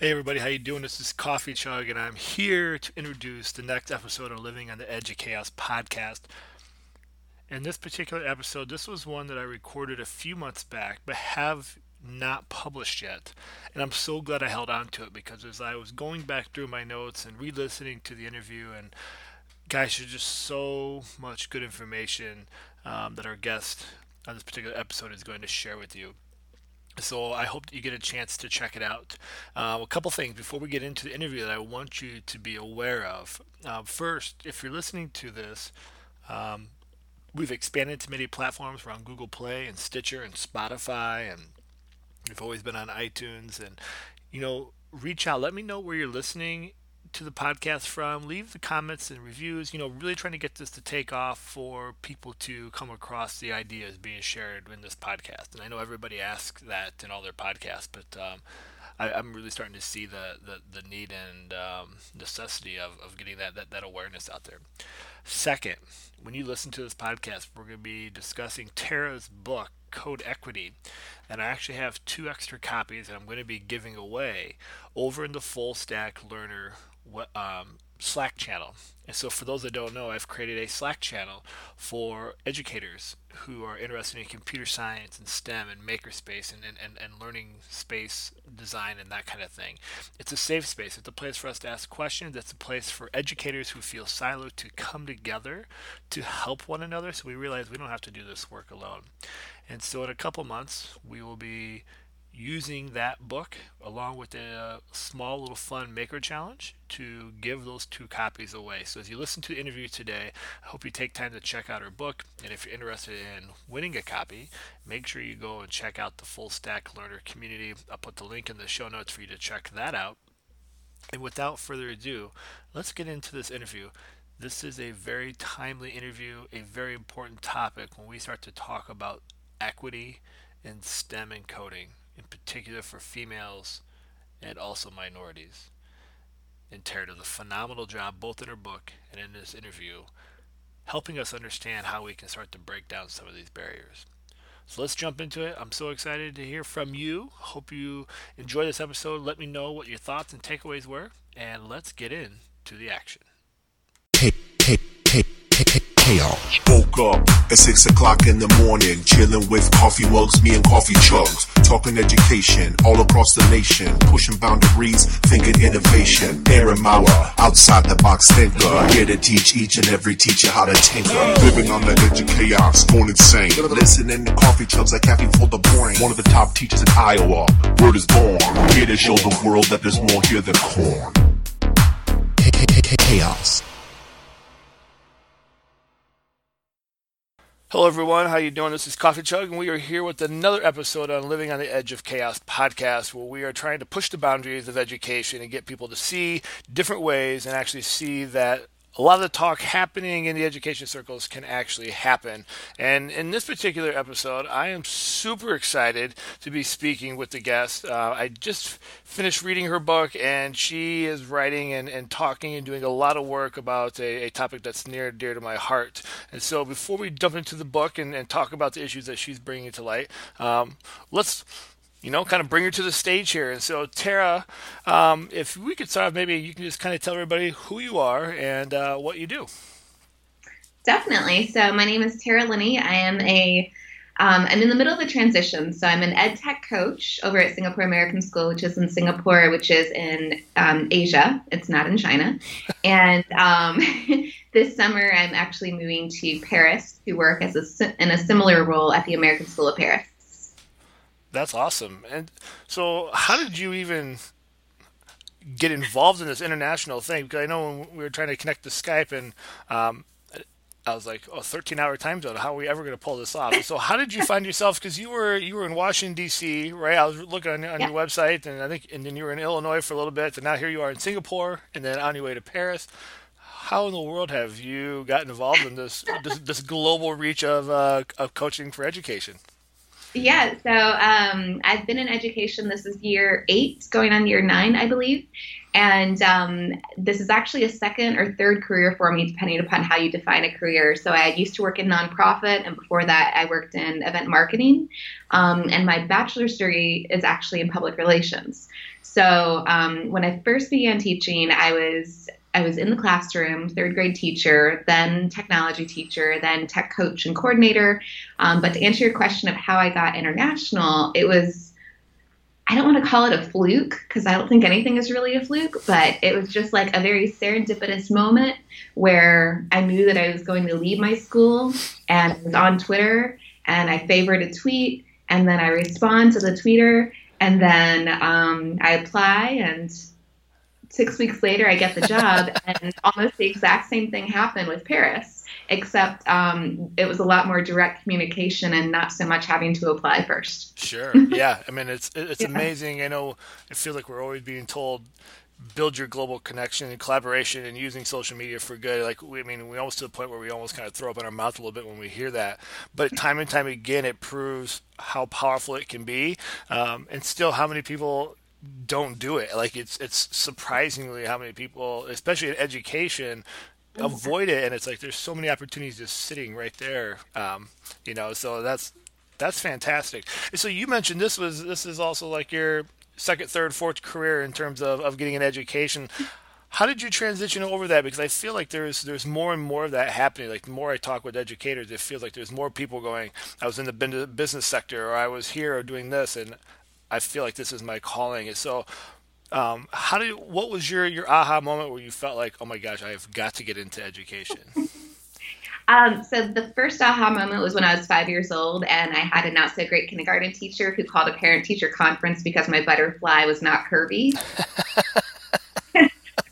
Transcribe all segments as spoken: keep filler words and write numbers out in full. Hey everybody, how you doing? This is Coffee Chug, and I'm here to introduce the next episode of Living on the Edge of Chaos podcast. In this particular episode, this was one that I recorded a few months back, but have not published yet. And I'm so glad I held on to it, because as I was going back through my notes and re-listening to the interview, and guys, there's just so much good information um, that our guest on this particular episode is going to share with you. So I hope that you get a chance to check it out. Uh, a couple things before we get into the interview that I want you to be aware of. Uh, first, if you're listening to this, um, we've expanded to many platforms. We're on Google Play and Stitcher and Spotify, and we've always been on iTunes. And, you know, reach out. Let me know where you're listening to the podcast from. Leave the comments and reviews. You know, really trying to get this to take off for people to come across the ideas being shared in this podcast. And I know everybody asks that in all their podcasts, but um, I, I'm really starting to see the the, the need and um, necessity of, of getting that, that that awareness out there. Second, when you listen to this podcast, we're going to be discussing Tara's book, Code Equity, and I actually have two extra copies that I'm going to be giving away over in the Full Stack Learner um, Slack channel. And so for those that don't know, I've created a Slack channel for educators who are interested in computer science and STEM and makerspace and, and, and learning space design and that kind of thing. It's a safe space. It's a place for us to ask questions. It's a place for educators who feel siloed to come together to help one another, so we realize we don't have to do this work alone. And so in a couple months, we will be using that book along with a small little fun maker challenge to give those two copies away. So as you listen to the interview today, I hope you take time to check out her book. And if you're interested in winning a copy, make sure you go and check out the Full Stack Learner community. I'll put the link in the show notes for you to check that out. And without further ado, let's get into this interview. This is a very timely interview, a very important topic when we start to talk about equity in STEM and coding, in particular for females and also minorities. And Tara does a phenomenal job, both in her book and in this interview, helping us understand how we can start to break down some of these barriers. So let's jump into it. I'm so excited to hear from you. Hope you enjoy this episode. Let me know what your thoughts and takeaways were, and let's get into the action. Hey, hey, hey. Woke up at six o'clock in the morning, chilling with coffee mugs, me and Coffee Chugs, talking education all across the nation, pushing boundaries, thinking innovation. Aaron Mauer, outside the box thinker, here to teach each and every teacher how to tinker. Living on the edge of chaos, going insane. Listening to Coffee Chugs like caffeine for the brain. One of the top teachers in Iowa, word is born. Here to show the world that there's more here than corn. Chaos. Hello everyone, how you doing? This is Coffee Chug, and we are here with another episode on Living on the Edge of Chaos podcast, where we are trying to push the boundaries of education and get people to see different ways and actually see that a lot of the talk happening in the education circles can actually happen. And in this particular episode, I am super excited to be speaking with the guest. Uh, I just finished reading her book, and she is writing and, and talking and doing a lot of work about a, a topic that's near and dear to my heart. And so before we jump into the book and, and talk about the issues that she's bringing to light, um, let's... you know, kind of bring her to the stage here. And so, Tara, um, if we could start, maybe you can just kind of tell everybody who you are and uh, what you do. Definitely. So my name is Tara Linney. I am a, um, I'm in the middle of a transition. So I'm an ed tech coach over at Singapore American School, which is in Singapore, which is in um, Asia. It's not in China. And um, this summer, I'm actually moving to Paris to work as a, in a similar role at the American School of Paris. That's awesome. And so how did you even get involved in this international thing? Because I know when we were trying to connect to Skype, and um, I was like, oh, thirteen-hour time zone. How are we ever going to pull this off? So how did you find yourself? Because you were you were in Washington, D C, right? I was looking on, on yeah. your website, and I think, and then you were in Illinois for a little bit, and now here you are in Singapore, and then on your way to Paris. How in the world have you gotten involved in this this, this global reach of uh, of coaching for education? Yeah, so um, I've been in education. This is year eight, going on year nine, I believe. And um, this is actually a second or third career for me, depending upon how you define a career. So I used to work in nonprofit, and before that, I worked in event marketing. Um, and my bachelor's degree is actually in public relations. So um, when I first began teaching, I was I was in the classroom, third grade teacher, then technology teacher, then tech coach and coordinator. Um, but to answer your question of how I got international, it was, I don't want to call it a fluke, because I don't think anything is really a fluke, but it was just like a very serendipitous moment where I knew that I was going to leave my school, and I was on Twitter, and I favored a tweet, and then I respond to the tweeter, and then um, I apply, and six weeks later, I get the job, and almost the exact same thing happened with Paris, except um, it was a lot more direct communication and not so much having to apply first. Sure. Yeah. I mean, it's it's yeah. amazing. I know I feel like we're always being told, build your global connection and collaboration and using social media for good. Like, we, I mean, we almost to the point where we almost kind of throw up in our mouth a little bit when we hear that. But time and time again, it proves how powerful it can be, um, and still how many people don't do it. Like, it's it's surprisingly how many people, especially in education, avoid it. And it's like there's so many opportunities just sitting right there, um you know. So that's that's fantastic. And so you mentioned this was this is also like your second, third, fourth career in terms of of getting an education. How did you transition over that? Because I feel like there's there's more and more of that happening. Like, the more I talk with educators, it feels like there's more people going, I was in the business sector, or I was here, or doing this, and I feel like this is my calling. And so um, how do you, what was your, your aha moment where you felt like, oh my gosh, I've got to get into education? um, so the first aha moment was when I was five years old, and I had a not so great kindergarten teacher who called a parent teacher conference because my butterfly was not curvy.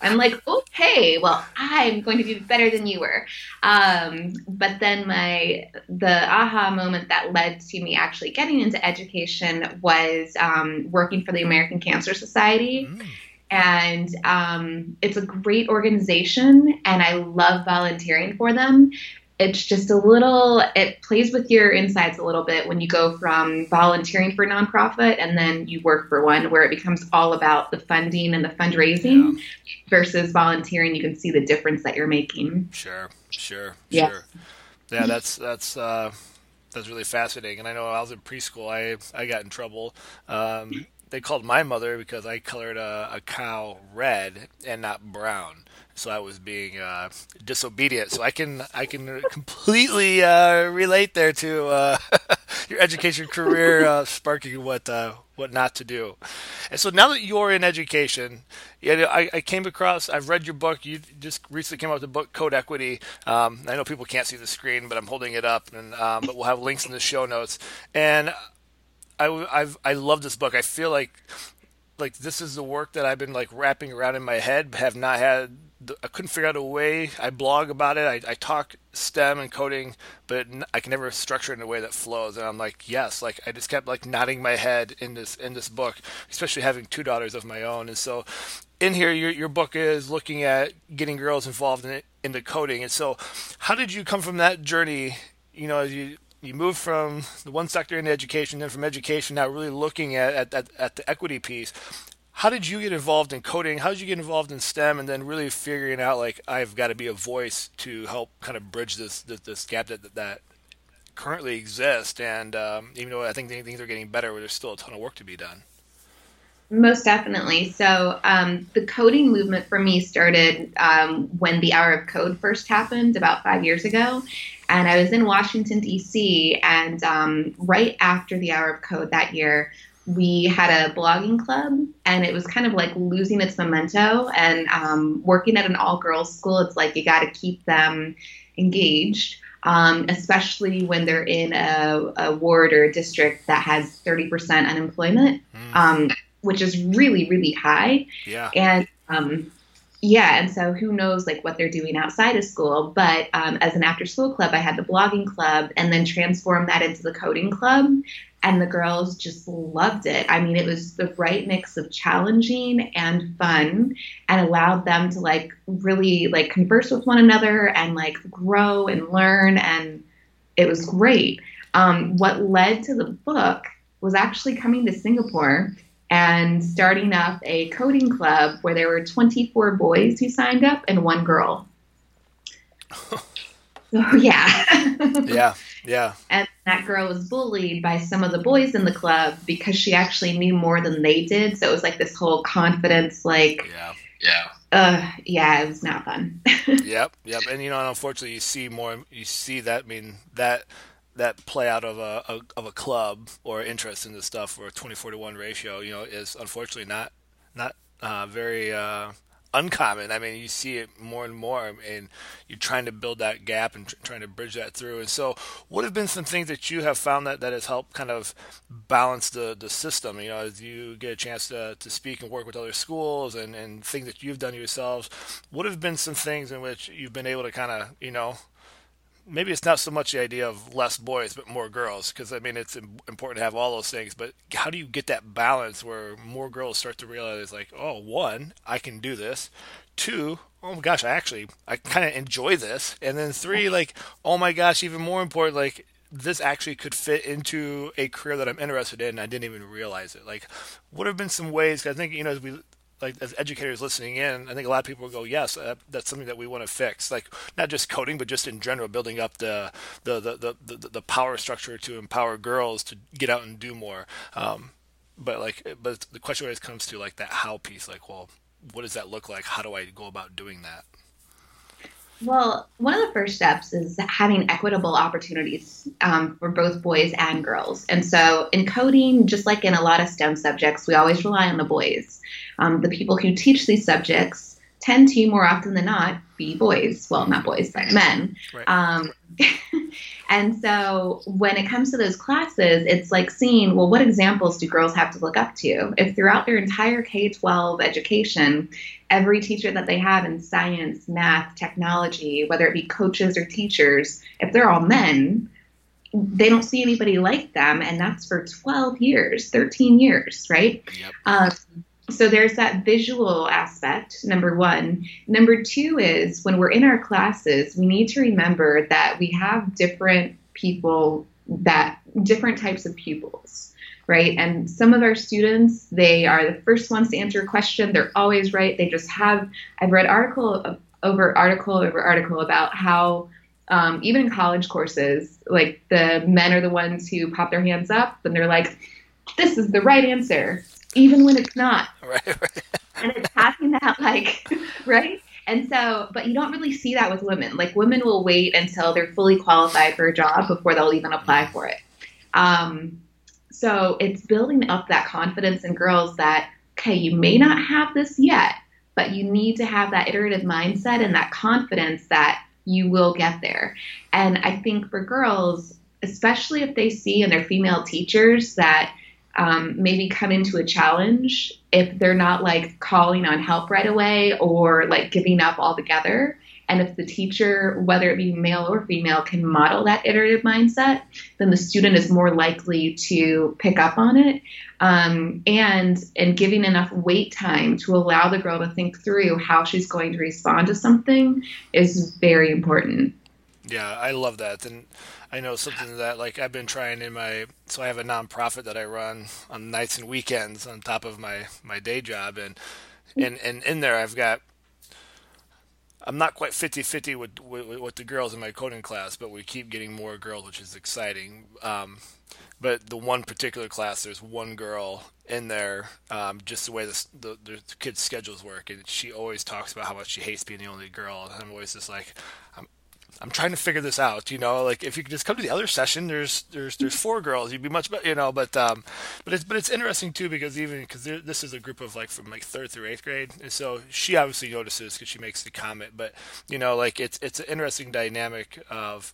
I'm like, okay, well, I'm going to do better than you were. Um, but then my the aha moment that led to me actually getting into education was um, working for the American Cancer Society. Mm. And um, it's a great organization, and I love volunteering for them. It's just a little, it plays with your insides a little bit when you go from volunteering for a nonprofit and then you work for one, where it becomes all about the funding and the fundraising. Yeah. Versus volunteering. You can see the difference that you're making. Sure, sure, yeah. sure. Yeah, that's, that's, uh, that's really fascinating. And I know when I was in preschool, I, I got in trouble. Um, they called my mother because I colored a, a cow red and not brown. So I was being uh, disobedient. So I can I can completely uh, relate there to uh, your education career uh, sparking what uh, what not to do. And so now that you're in education, yeah, I, I came across, I've read your book. You just recently came out with the book Code Equity. Um, I know people can't see the screen, but I'm holding it up, and um, but we'll have links in the show notes. And I I've, I love this book. I feel like like this is the work that I've been like wrapping around in my head, but have not had. I couldn't figure out a way. I blog about it. I, I talk STEM and coding, but I can never structure it in a way that flows. And I'm like, yes, like I just kept like nodding my head in this in this book, especially having two daughters of my own. And so, in here, your your book is looking at getting girls involved in in the coding. And so, how did you come from that journey? You know, as you you moved from the one sector into education, then from education, now really looking at at, at, at the equity piece. How did you get involved in coding? How did you get involved in STEM? And then really figuring out, like, I've got to be a voice to help kind of bridge this this, this gap that that currently exists. And um, even though I think things are getting better, there's still a ton of work to be done. Most definitely. So um, the coding movement for me started um, when the Hour of Code first happened about five years ago. And I was in Washington, D C, and um, right after the Hour of Code that year, we had a blogging club, and it was kind of like losing its memento. And um, working at an all-girls school, it's like you got to keep them engaged, um, especially when they're in a, a ward or a district that has thirty percent unemployment, mm. um, which is really, really high. Yeah. And um, yeah, and so who knows like what they're doing outside of school. But um, as an after-school club, I had the blogging club, and then transformed that into the coding club. And the girls just loved it. I mean, it was the right mix of challenging and fun, and allowed them to like really like converse with one another and like grow and learn. And it was great. Um, what led to the book was actually coming to Singapore and starting up a coding club where there were twenty-four boys who signed up and one girl. Oh, yeah. yeah, yeah. And that girl was bullied by some of the boys in the club because she actually knew more than they did. So it was like this whole confidence, like, yeah, yeah. Uh, yeah, it was not fun. yep, yep. And, you know, unfortunately, you see more, you see that, I mean, that... that play out of a, a of a club or interest in this stuff or a twenty-four to one ratio, you know, is unfortunately not not uh, very uh, uncommon. I mean, you see it more and more, and you're trying to build that gap and tr- trying to bridge that through. And so what have been some things that you have found that, that has helped kind of balance the, the system? You know, as you get a chance to, to speak and work with other schools and, and things that you've done yourselves, what have been some things in which you've been able to kind of, you know, maybe it's not so much the idea of less boys, but more girls, because, I mean, it's important to have all those things, but how do you get that balance where more girls start to realize, like, oh, one, I can do this. Two, oh, my gosh, I actually, I kind of enjoy this. And then three, like, oh, my gosh, even more important, like, this actually could fit into a career that I'm interested in, and I didn't even realize it. Like, what have been some ways, cause I think, you know, as we... like as educators listening in, I think a lot of people will go, yes, uh, that's something that we want to fix. Like not just coding, but just in general, building up the the the the, the power structure to empower girls to get out and do more. Um, but like, but the question always comes to like that how piece. Like, well, what does that look like? How do I go about doing that? Well, one of the first steps is having equitable opportunities um, for both boys and girls. And so in coding, just like in a lot of STEM subjects, we always rely on the boys. Um, the people who teach these subjects tend to, more often than not, be boys. Well, not boys, but men. Right. Um, and so when it comes to those classes, it's like seeing, well, what examples do girls have to look up to? If throughout their entire K through twelve education, every teacher that they have in science, math, technology, whether it be coaches or teachers, if they're all men, they don't see anybody like them. And that's for twelve years, thirteen years, right? Yep. Um, So there's that visual aspect, number one. Number two is when we're in our classes, we need to remember that we have different people, that different types of pupils, right? And some of our students, they are the first ones to answer a question. They're always right. They just have, I've read article over article over article about how um, even in college courses, like the men are the ones who pop their hands up and they're like, this is the right answer. Even when it's not. Right, right. And it's having that, like, right? And so, but you don't really see that with women. Like, women will wait until they're fully qualified for a job before they'll even apply for it. Um, so it's building up that confidence in girls that, okay, you may not have this yet, but you need to have that iterative mindset and that confidence that you will get there. And I think for girls, especially if they see in their female teachers that, Um, maybe come into a challenge if they're not like calling on help right away or like giving up altogether. And if the teacher, whether it be male or female, can model that iterative mindset, then the student is more likely to pick up on it. Um, and, and giving enough wait time to allow the girl to think through how she's going to respond to something is very important. Yeah, I love that. And I know something that, like, I've been trying in my, so I have a nonprofit that I run on nights and weekends on top of my, my day job. And, and, and in there, I've got, I'm not quite fifty-fifty with, with, with the girls in my coding class, but we keep getting more girls, which is exciting. Um, but the one particular class, there's one girl in there, um, just the way the, the, the kids' schedules work. And she always talks about how much she hates being the only girl. And I'm always just like, I'm, I'm trying to figure this out, you know, like if you could just come to the other session, there's, there's, there's four girls, you'd be much better, you know, but, um, but it's, but it's interesting too, because even, cause there, this is a group of like from like third through eighth grade. And so she obviously notices cause she makes the comment, but you know, like it's, it's an interesting dynamic of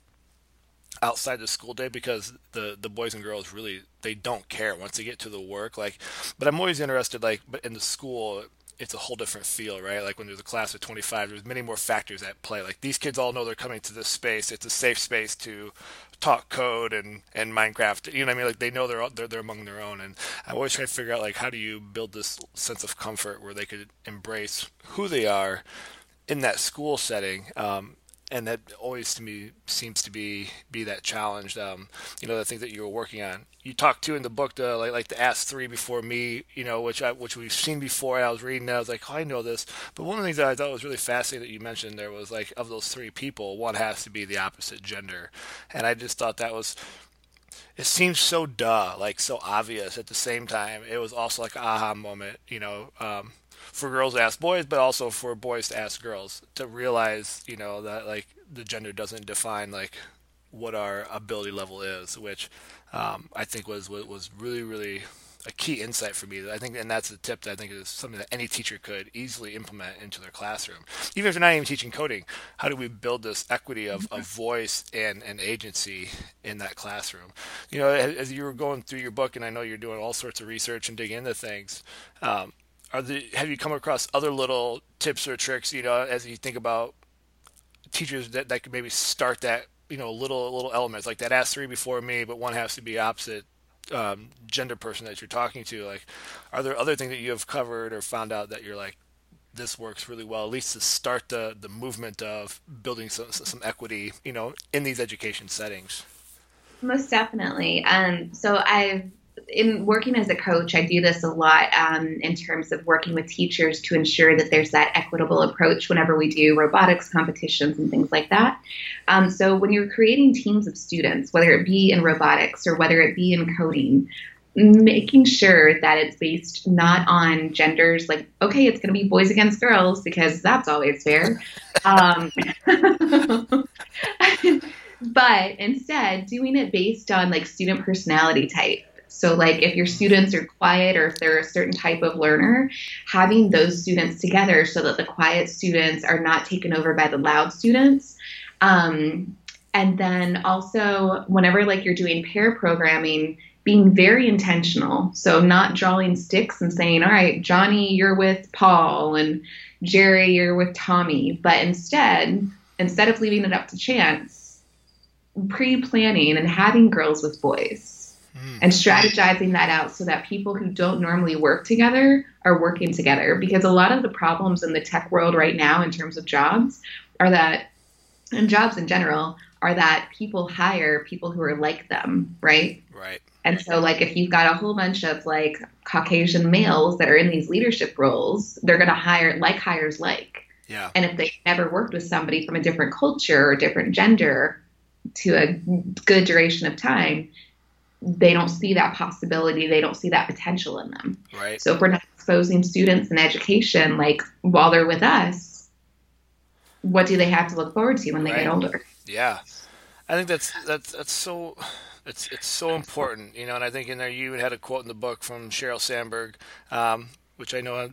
outside the school day because the, the boys and girls really, they don't care once they get to the work. Like, but I'm always interested, like, but in the school, it's a whole different feel, right? Like when there's a class of twenty-five, there's many more factors at play. Like these kids all know they're coming to this space. It's a safe space to talk code and, and Minecraft. You know what I mean? Like they know they're, they're, they're among their own. And I always try to figure out like, how do you build this sense of comfort where they could embrace who they are in that school setting? Um, and that always to me seems to be be that challenge. Um, you know, the thing that you were working on. You talked to in the book the like like the Ask Three Before Me, you know, which I which we've seen before. And I was reading that, I was like, oh, I know this. But one of the things that I thought was really fascinating that you mentioned there was like of those three people, one has to be the opposite gender, and I just thought that was. It seems so duh, like so obvious. At the same time, it was also like an aha moment, you know, um, for girls to ask boys, but also for boys to ask girls to realize, you know, that like the gender doesn't define like what our ability level is, which um, I think was was really really a key insight for me. I think, and that's a tip that I think is something that any teacher could easily implement into their classroom, even if they're not even teaching coding. How do we build this equity of, of voice and, and agency in that classroom? You know, as you were going through your book, and I know you're doing all sorts of research and digging into things. Um, are the have you come across other little tips or tricks? You know, as you think about teachers that that could maybe start that, you know, little little elements like that. Ask three before me, but one has to be opposite. Um, gender person that you're talking to, like, are there other things that you have covered or found out that you're like, this works really well, at least to start the the movement of building some some equity, you know, in these education settings? Most definitely. Um, so I've in working as a coach, I do this a lot um, in terms of working with teachers to ensure that there's that equitable approach whenever we do robotics competitions and things like that. Um, so when you're creating teams of students, whether it be in robotics or whether it be in coding, making sure that it's based not on genders, like, okay, it's going to be boys against girls because that's always fair. Um, but instead doing it based on like student personality type. So like if your students are quiet or if they're a certain type of learner, having those students together so that the quiet students are not taken over by the loud students. Um, and then also whenever like you're doing pair programming, being very intentional. So not drawing sticks and saying, all right, Johnny, you're with Paul and Jerry, you're with Tommy. But instead, instead of leaving it up to chance, pre-planning and having girls with boys. And strategizing that out so that people who don't normally work together are working together. Because a lot of the problems in the tech world right now in terms of jobs are that, and jobs in general, are that people hire people who are like them, right? Right. And so like if you've got a whole bunch of like Caucasian males that are in these leadership roles, they're going to hire like hires like. Yeah. And if they never worked with somebody from a different culture or different gender to a good duration of time, they don't see that possibility. They don't see that potential in them. Right. So if we're not exposing students in education, like while they're with us, what do they have to look forward to when they right. get older? Yeah. I think that's, that's, that's so, it's, it's so important, you know, and I think in there, you had a quote in the book from Sheryl Sandberg, um, which I know I,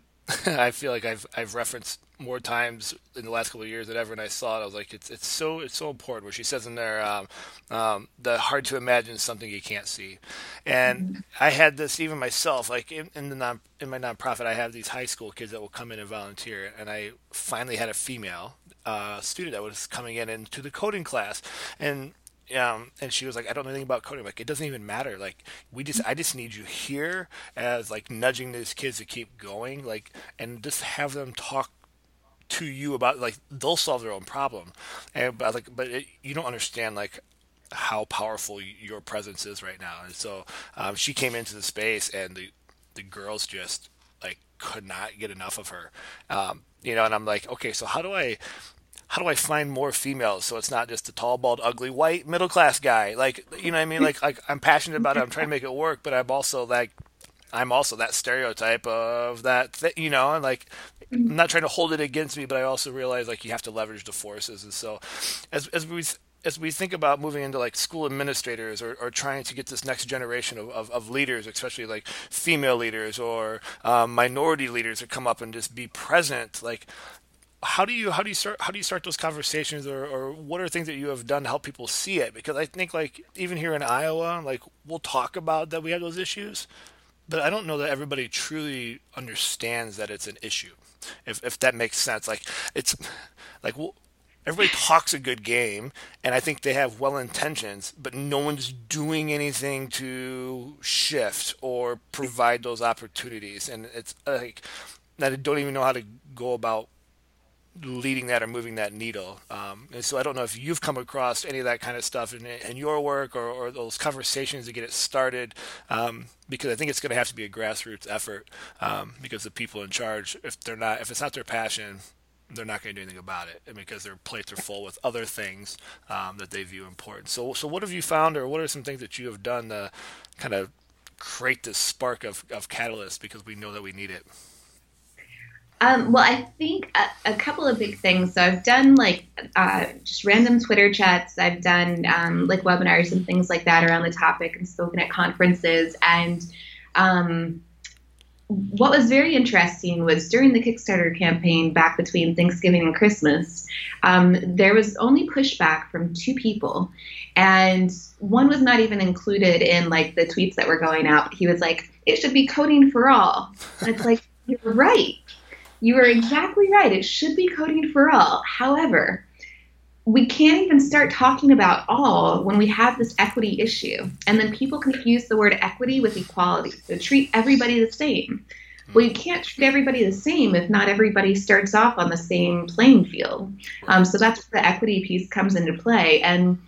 I feel like I've, I've referenced more times in the last couple of years than ever, and I saw it. I was like, it's it's so it's so important. Where she says in there, um, um, the hard to imagine is something you can't see. And I had this even myself, like in, in the non in my nonprofit, I have these high school kids that will come in and volunteer, and I finally had a female uh, student that was coming in into the coding class, and um, and she was like, I don't know anything about coding. I'm like, it doesn't even matter. Like, we just, I just need you here as like nudging these kids to keep going, like, and just have them talk to you about like they'll solve their own problem, and but like but it, you don't understand like how powerful your presence is right now. And so um, she came into the space, and the the girls just like could not get enough of her, um, you know. And I'm like, okay, so how do I how do I find more females so it's not just the tall, bald, ugly, white middle class guy? Like, you know what I mean? Like like I'm passionate about it. I'm trying to make it work, but I'm also like. I'm also that stereotype of that, th- you know, and like, I'm not trying to hold it against me, but I also realize like you have to leverage the forces. And so as, as we, as we think about moving into like school administrators or, or trying to get this next generation of, of, of leaders, especially like female leaders or um, minority leaders that come up and just be present, like, How do you how do you start how do you start those conversations, or, or what are things that you have done to help people see it? Because I think like even here in Iowa, like we'll talk about that we have those issues, but I don't know that everybody truly understands that it's an issue, if if that makes sense. Like it's like well, everybody talks a good game, and I think they have well intentions, but no one's doing anything to shift or provide those opportunities. And it's like I don't even know how to go about leading that or moving that needle. Um, and so I don't know if you've come across any of that kind of stuff in, in your work, or, or those conversations to get it started, um, because I think it's going to have to be a grassroots effort, um, because the people in charge, if they're not, if it's not their passion, they're not going to do anything about it, and because their plates are full with other things um, that they view important. So, so what have you found, or what are some things that you have done to kind of create this spark of, of catalyst, because we know that we need it? Um, well, I think a, a couple of big things. So I've done like uh, just random Twitter chats. I've done um, like webinars and things like that around the topic, and spoken at conferences. And um, what was very interesting was during the Kickstarter campaign back between Thanksgiving and Christmas, um, there was only pushback from two people. And one was not even included in like the tweets that were going out. He was like, "It should be coding for all." And it's like, you're right. You are exactly right. It should be coding for all. However, we can't even start talking about all when we have this equity issue. And then people confuse the word equity with equality. So treat everybody the same. Well, you can't treat everybody the same if not everybody starts off on the same playing field. Um, so that's where the equity piece comes into play. And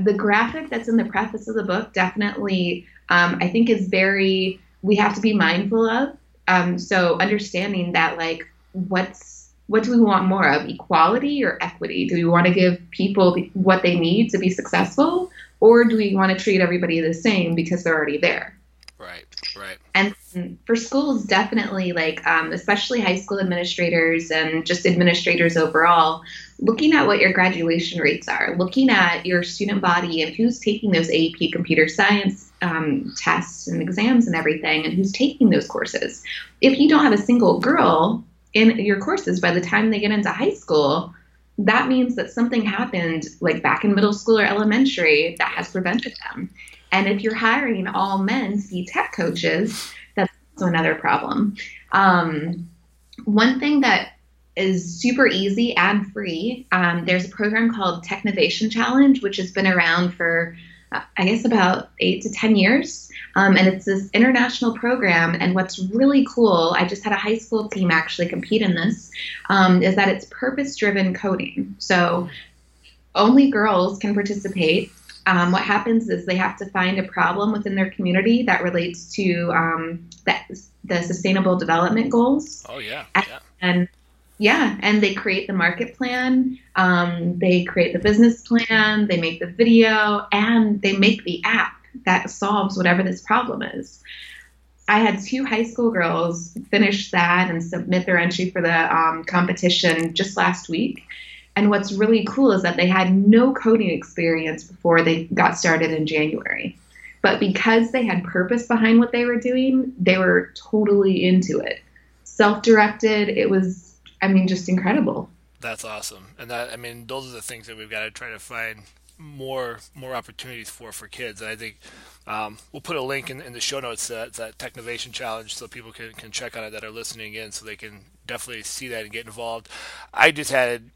the graphic that's in the preface of the book definitely, um, I think, is very, we have to be mindful of. Um, so understanding that, like, what's, what do we want more of, equality or equity? Do we want to give people what they need to be successful, or do we want to treat everybody the same because they're already there? Right, right. And for schools, definitely, like, um, especially high school administrators and just administrators overall, looking at what your graduation rates are, looking at your student body and who's taking those A A P computer science Um, tests and exams and everything, and who's taking those courses. If you don't have a single girl in your courses by the time they get into high school, that means that something happened like back in middle school or elementary that has prevented them. And if you're hiring all men to be tech coaches, that's also another problem. Um, one thing that is super easy, ad free, um, there's a program called Technovation Challenge, which has been around for I guess about eight to ten years. Um, and it's this international program. And what's really cool, I just had a high school team actually compete in this, um, is that it's purpose-driven coding. So only girls can participate. Um, what happens is they have to find a problem within their community that relates to um, the, the sustainable development goals. Oh, yeah. And, yeah. and Yeah, and they create the market plan, um, they create the business plan, they make the video, and they make the app that solves whatever this problem is. I had two high school girls finish that and submit their entry for the um, competition just last week. And what's really cool is that they had no coding experience before they got started in January. But because they had purpose behind what they were doing, they were totally into it. Self-directed, it was, I mean, just incredible. That's awesome. And that, I mean, those are the things that we've got to try to find more more opportunities for for kids. And I think um, we'll put a link in, in the show notes to, to that Technovation Challenge, so people can, can check on it that are listening in, so they can definitely see that and get involved. I just had,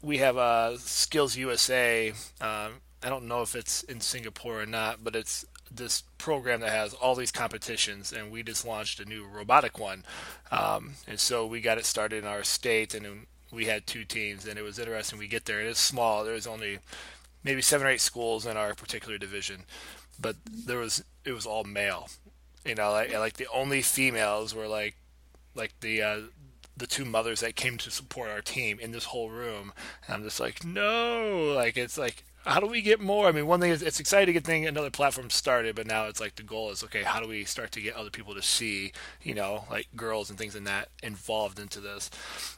we have uh, Skills U S A. Um, I don't know if it's in Singapore or not, but it's this program that has all these competitions, and we just launched a new robotic one. Um, and so we got it started in our state, and we had two teams, and it was interesting. We get there, and it's small. There's only maybe seven or eight schools in our particular division, but there was, it was all male, you know, like, like the only females were like, like the, uh, the two mothers that came to support our team in this whole room. And I'm just like, no, like, it's like, how do we get more? I mean, one thing is it's exciting to get thing another platform started, but now it's like the goal is, okay, how do we start to get other people to see, you know, like girls and things in that involved into this?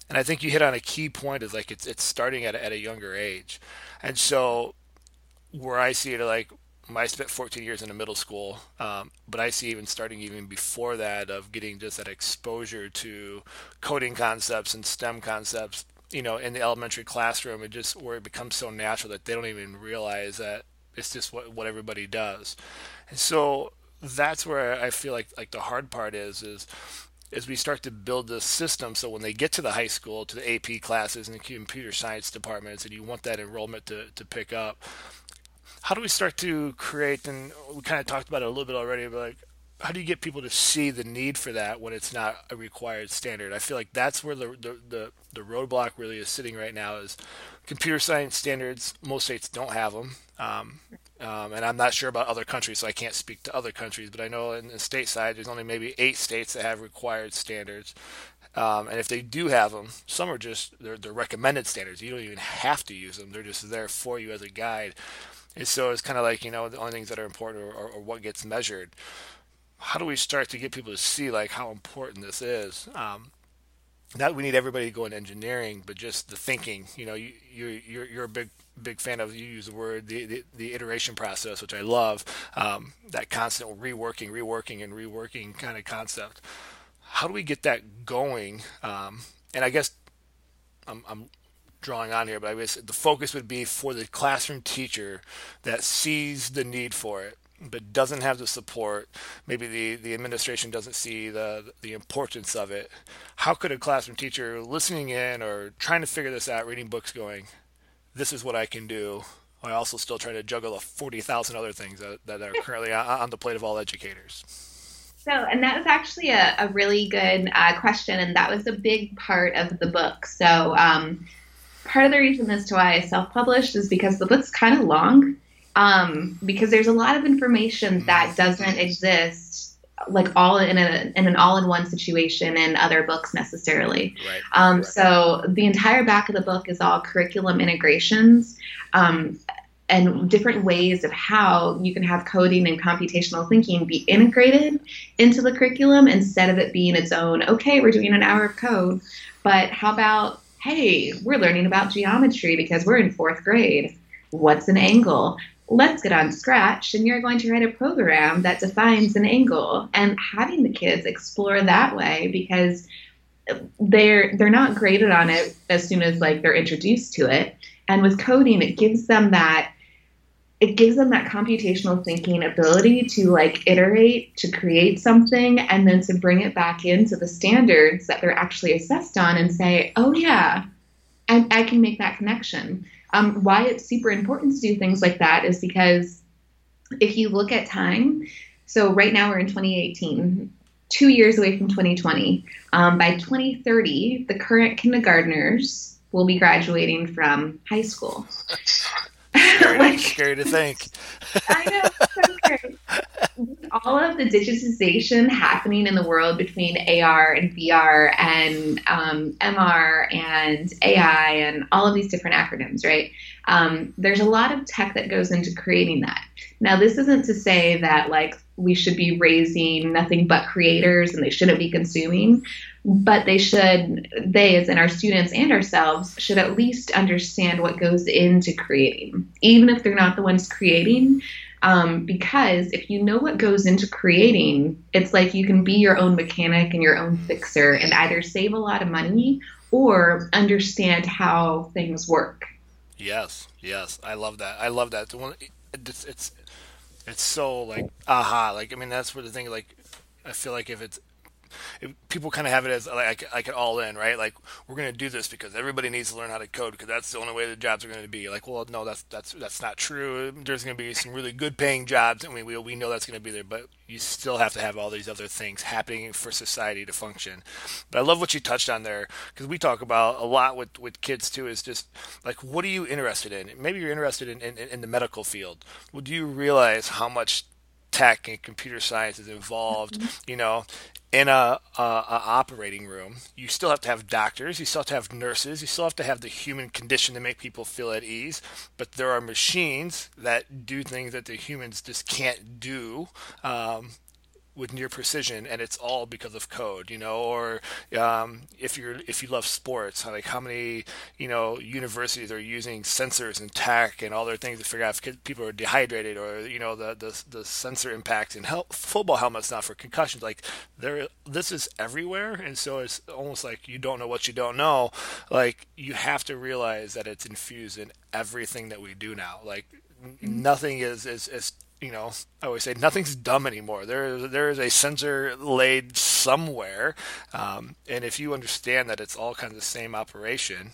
And I think you hit on a key point is like it's it's starting at a, at a younger age. And so where I see it, like, I spent fourteen years in a middle school, um, but I see even starting even before that of getting just that exposure to coding concepts and STEM concepts, you know, in the elementary classroom, it just where it becomes so natural that they don't even realize that it's just what, what everybody does. And so that's where I feel like like the hard part is, is, is we start to build this system. So when they get to the high school, to the A P classes and the computer science departments, and you want that enrollment to, to pick up, how do we start to create, and we kind of talked about it a little bit already, but like, how do you get people to see the need for that when it's not a required standard? I feel like that's where the the, the, the roadblock really is sitting right now is computer science standards. Most states don't have them. Um, um, and I'm not sure about other countries, so I can't speak to other countries. But I know in the state side, there's only maybe eight states that have required standards. Um, and if they do have them, some are just they're, they're recommended standards. You don't even have to use them. They're just there for you as a guide. And so it's kind of like, you know, the only things that are important are, are, are what gets measured. How do we start to get people to see like how important this is? Um, not that we need everybody to go into engineering, but just the thinking. You know, you, you, you're you're a big big fan of, you use the word, the, the, the iteration process, which I love, um, that constant reworking, reworking, and reworking kind of concept. How do we get that going? Um, and I guess I'm, I'm drawing on here, but I guess the focus would be for the classroom teacher that sees the need for it, but doesn't have the support. Maybe the, the administration doesn't see the the importance of it. How could a classroom teacher listening in or trying to figure this out, reading books, going, this is what I can do, while also still trying to juggle the forty thousand other things that, that are currently on, on the plate of all educators? So, and that was actually a, a really good uh, question, and that was a big part of the book. So um, part of the reason as to why I self-published is because the book's kind of long. Um, because there's a lot of information that doesn't exist, like all in a in an all-in-one situation in other books necessarily. Right. Um, right. So the entire back of the book is all curriculum integrations um, and different ways of how you can have coding and computational thinking be integrated into the curriculum instead of it being its own. Okay, we're doing an hour of code, but how about, hey, we're learning about geometry because we're in fourth grade. What's an angle? Let's get on Scratch, and you're going to write a program that defines an angle, and having the kids explore that way, because they're they're not graded on it as soon as like they're introduced to it. And with coding, it gives them that it gives them that computational thinking ability to like iterate, to create something, and then to bring it back into the standards that they're actually assessed on and say, oh yeah, I, I can make that connection. Um, why it's super important to do things like that is because if you look at time, so right now we're in twenty eighteen, two years away from twenty twenty. Um, by twenty thirty, the current kindergartners will be graduating from high school. Scary, like, scary to think. I know, it's so scary. All of the digitization happening in the world between A R and V R and um, M R and A I and all of these different acronyms, right? Um, there's a lot of tech that goes into creating that. Now, this isn't to say that like we should be raising nothing but creators and they shouldn't be consuming, but they should, they as in our students and ourselves, should at least understand what goes into creating, even if they're not the ones creating. Um, because if you know what goes into creating, it's like you can be your own mechanic and your own fixer and either save a lot of money or understand how things work. Yes, yes. I love that. I love that. The one, it's, it's, it's so like, aha. Like, I mean, that's where the thing, like, I feel like if it's, if people kind of have it as like, like it all in, right? Like, we're going to do this because everybody needs to learn how to code because that's the only way the jobs are going to be. Like, well, no, that's that's that's not true. There's going to be some really good paying jobs, and we we, we know that's going to be there, but you still have to have all these other things happening for society to function. But I love what you touched on there, because we talk about a lot with, with kids too, is just like, what are you interested in? Maybe you're interested in, in, in the medical field. Well, do you realize how much tech and computer science is involved, you know, in a, a, a operating room? You still have to have doctors, you still have to have nurses, you still have to have the human condition to make people feel at ease, but there are machines that do things that the humans just can't do um, with near precision, and it's all because of code, you know. Or um, if you're if you love sports, like how many, you know, universities are using sensors and tech and all their things to figure out if people are dehydrated, or you know the the, the sensor impacts in health, football helmets now for concussions. Like there, this is everywhere, and so it's almost like you don't know what you don't know. Like you have to realize that it's infused in everything that we do now. Like nothing is is is. You know, I always say nothing's dumb anymore. There is, there is a sensor laid somewhere. Um, and if you understand that it's all kind of the same operation,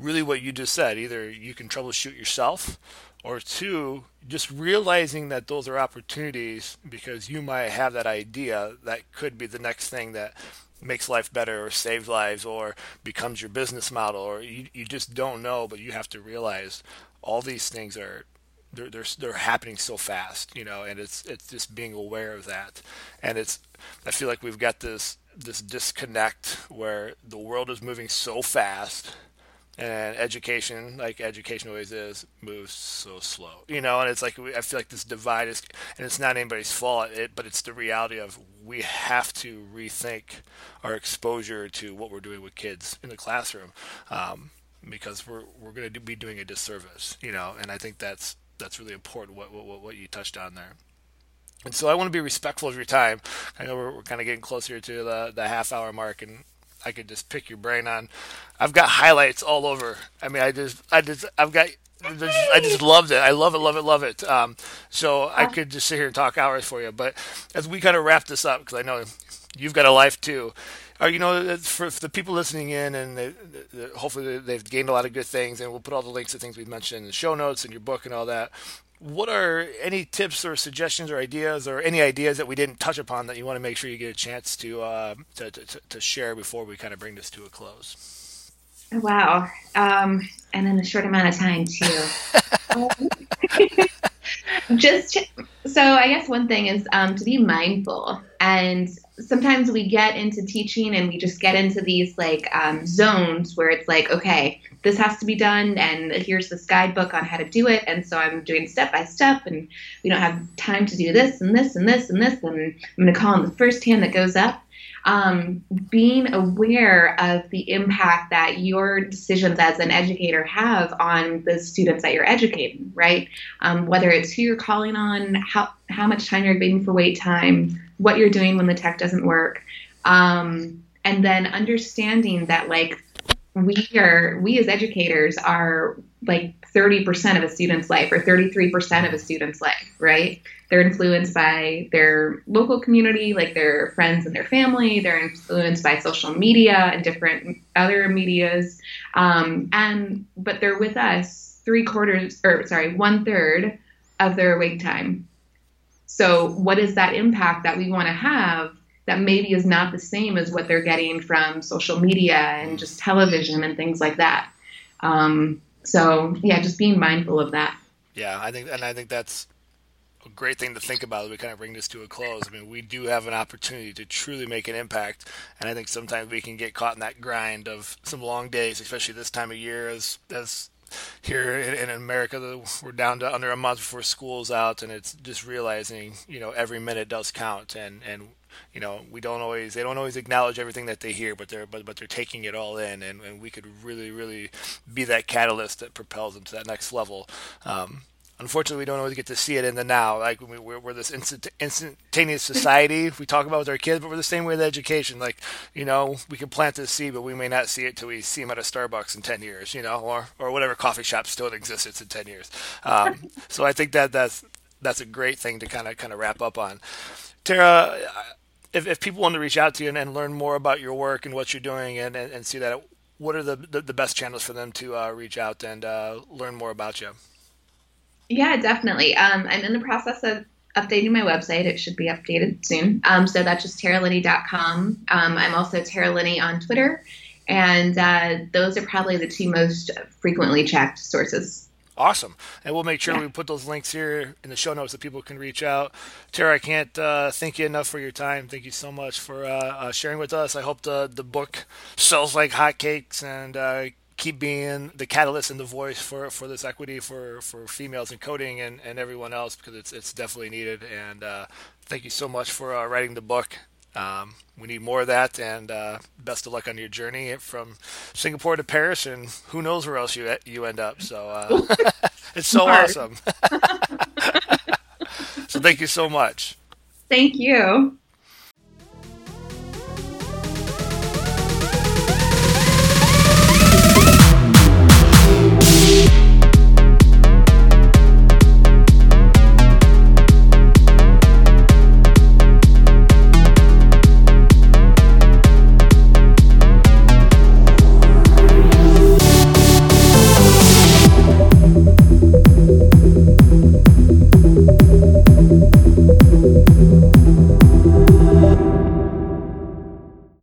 really what you just said. Either you can troubleshoot yourself, or two, just realizing that those are opportunities because you might have that idea that could be the next thing that makes life better or saves lives or becomes your business model, or you, you just don't know, but you have to realize all these things are they're, they're they're happening so fast, you know, and it's it's just being aware of that. And it's I feel like we've got this this disconnect where the world is moving so fast. And education, like education always is, moves so slow, you know. And it's like I feel like this divide is, and it's not anybody's fault, it, but it's the reality of we have to rethink our exposure to what we're doing with kids in the classroom, um, because we're we're going to be doing a disservice, you know. And I think that's that's really important what what what you touched on there. And so I want to be respectful of your time. I know we're, we're kind of getting closer to the the half hour mark, and I could just pick your brain on. I've got highlights all over. I mean, I just, I just, I've got, I just loved it. I love it, love it, love it. Um, so I could just sit here and talk hours for you. But as we kind of wrap this up, because I know you've got a life too. Or, you know, for, for the people listening in, and they, they, hopefully they've gained a lot of good things, and we'll put all the links to things we've mentioned in the show notes and your book and all that. What are any tips or suggestions or ideas, or any ideas that we didn't touch upon that you want to make sure you get a chance to uh, to, to, to share before we kind of bring this to a close? Wow. Um, and in a short amount of time, too. um, just so I guess one thing is um, to be mindful. And sometimes we get into teaching and we just get into these like um, zones where it's like, okay, this has to be done, and here's this guidebook on how to do it, and so I'm doing step by step, and we don't have time to do this and this and this and this, and I'm going to call on the first hand that goes up. Um, being aware of the impact that your decisions as an educator have on the students that you're educating, right? Um, whether it's who you're calling on, how how much time you're giving for wait time, what you're doing when the tech doesn't work, um, and then understanding that like we are we as educators are like thirty percent of a student's life, or thirty-three percent of a student's life, right? They're influenced by their local community, like their friends and their family. They're influenced by social media and different other medias. Um, and but they're with us three quarters, or sorry, one third of their awake time. So what is that impact that we want to have that maybe is not the same as what they're getting from social media and just television and things like that? Um, so yeah, just being mindful of that. Yeah, I think, and I think that's a great thing to think about as we kind of bring this to a close. I mean, we do have an opportunity to truly make an impact, and I think sometimes we can get caught in that grind of some long days, especially this time of year, as as here in America, we're down to under a month before school's out, and it's just realizing, you know, every minute does count, and, and you know, we don't always, they don't always acknowledge everything that they hear, but they're, but, but they're taking it all in, and, and we could really, really be that catalyst that propels them to that next level. Um, Unfortunately, we don't always get to see it in the now. Like we, we're, we're this instant, instantaneous society. We talk about with our kids, but we're the same way with education. Like, you know, we can plant this seed, but we may not see it till we see them at a Starbucks in ten years, you know, or, or whatever coffee shop still in existence in ten years. Um, so I think that that's that's a great thing to kind of kind of wrap up on. Tara, if, if people want to reach out to you and, and learn more about your work and what you're doing, and, and, and see that, what are the, the, the best channels for them to uh, reach out and uh, learn more about you? Yeah, definitely. Um, I'm in the process of updating my website. It should be updated soon. Um, so that's just Tara Linney dot com. Um, I'm also Tara Linney on Twitter. And uh, those are probably the two most frequently checked sources. Awesome. And we'll make sure yeah. we put those links here in the show notes so people can reach out. Tara, I can't uh, thank you enough for your time. Thank you so much for uh, uh, sharing with us. I hope the, the book sells like hotcakes, and uh keep being the catalyst and the voice for, for this equity for, for females in coding and, and everyone else, because it's it's definitely needed. And uh, thank you so much for uh, writing the book. Um, we need more of that, and uh, best of luck on your journey from Singapore to Paris, and who knows where else you you end up. So uh, it's so Hard. awesome. So thank you so much. Thank you.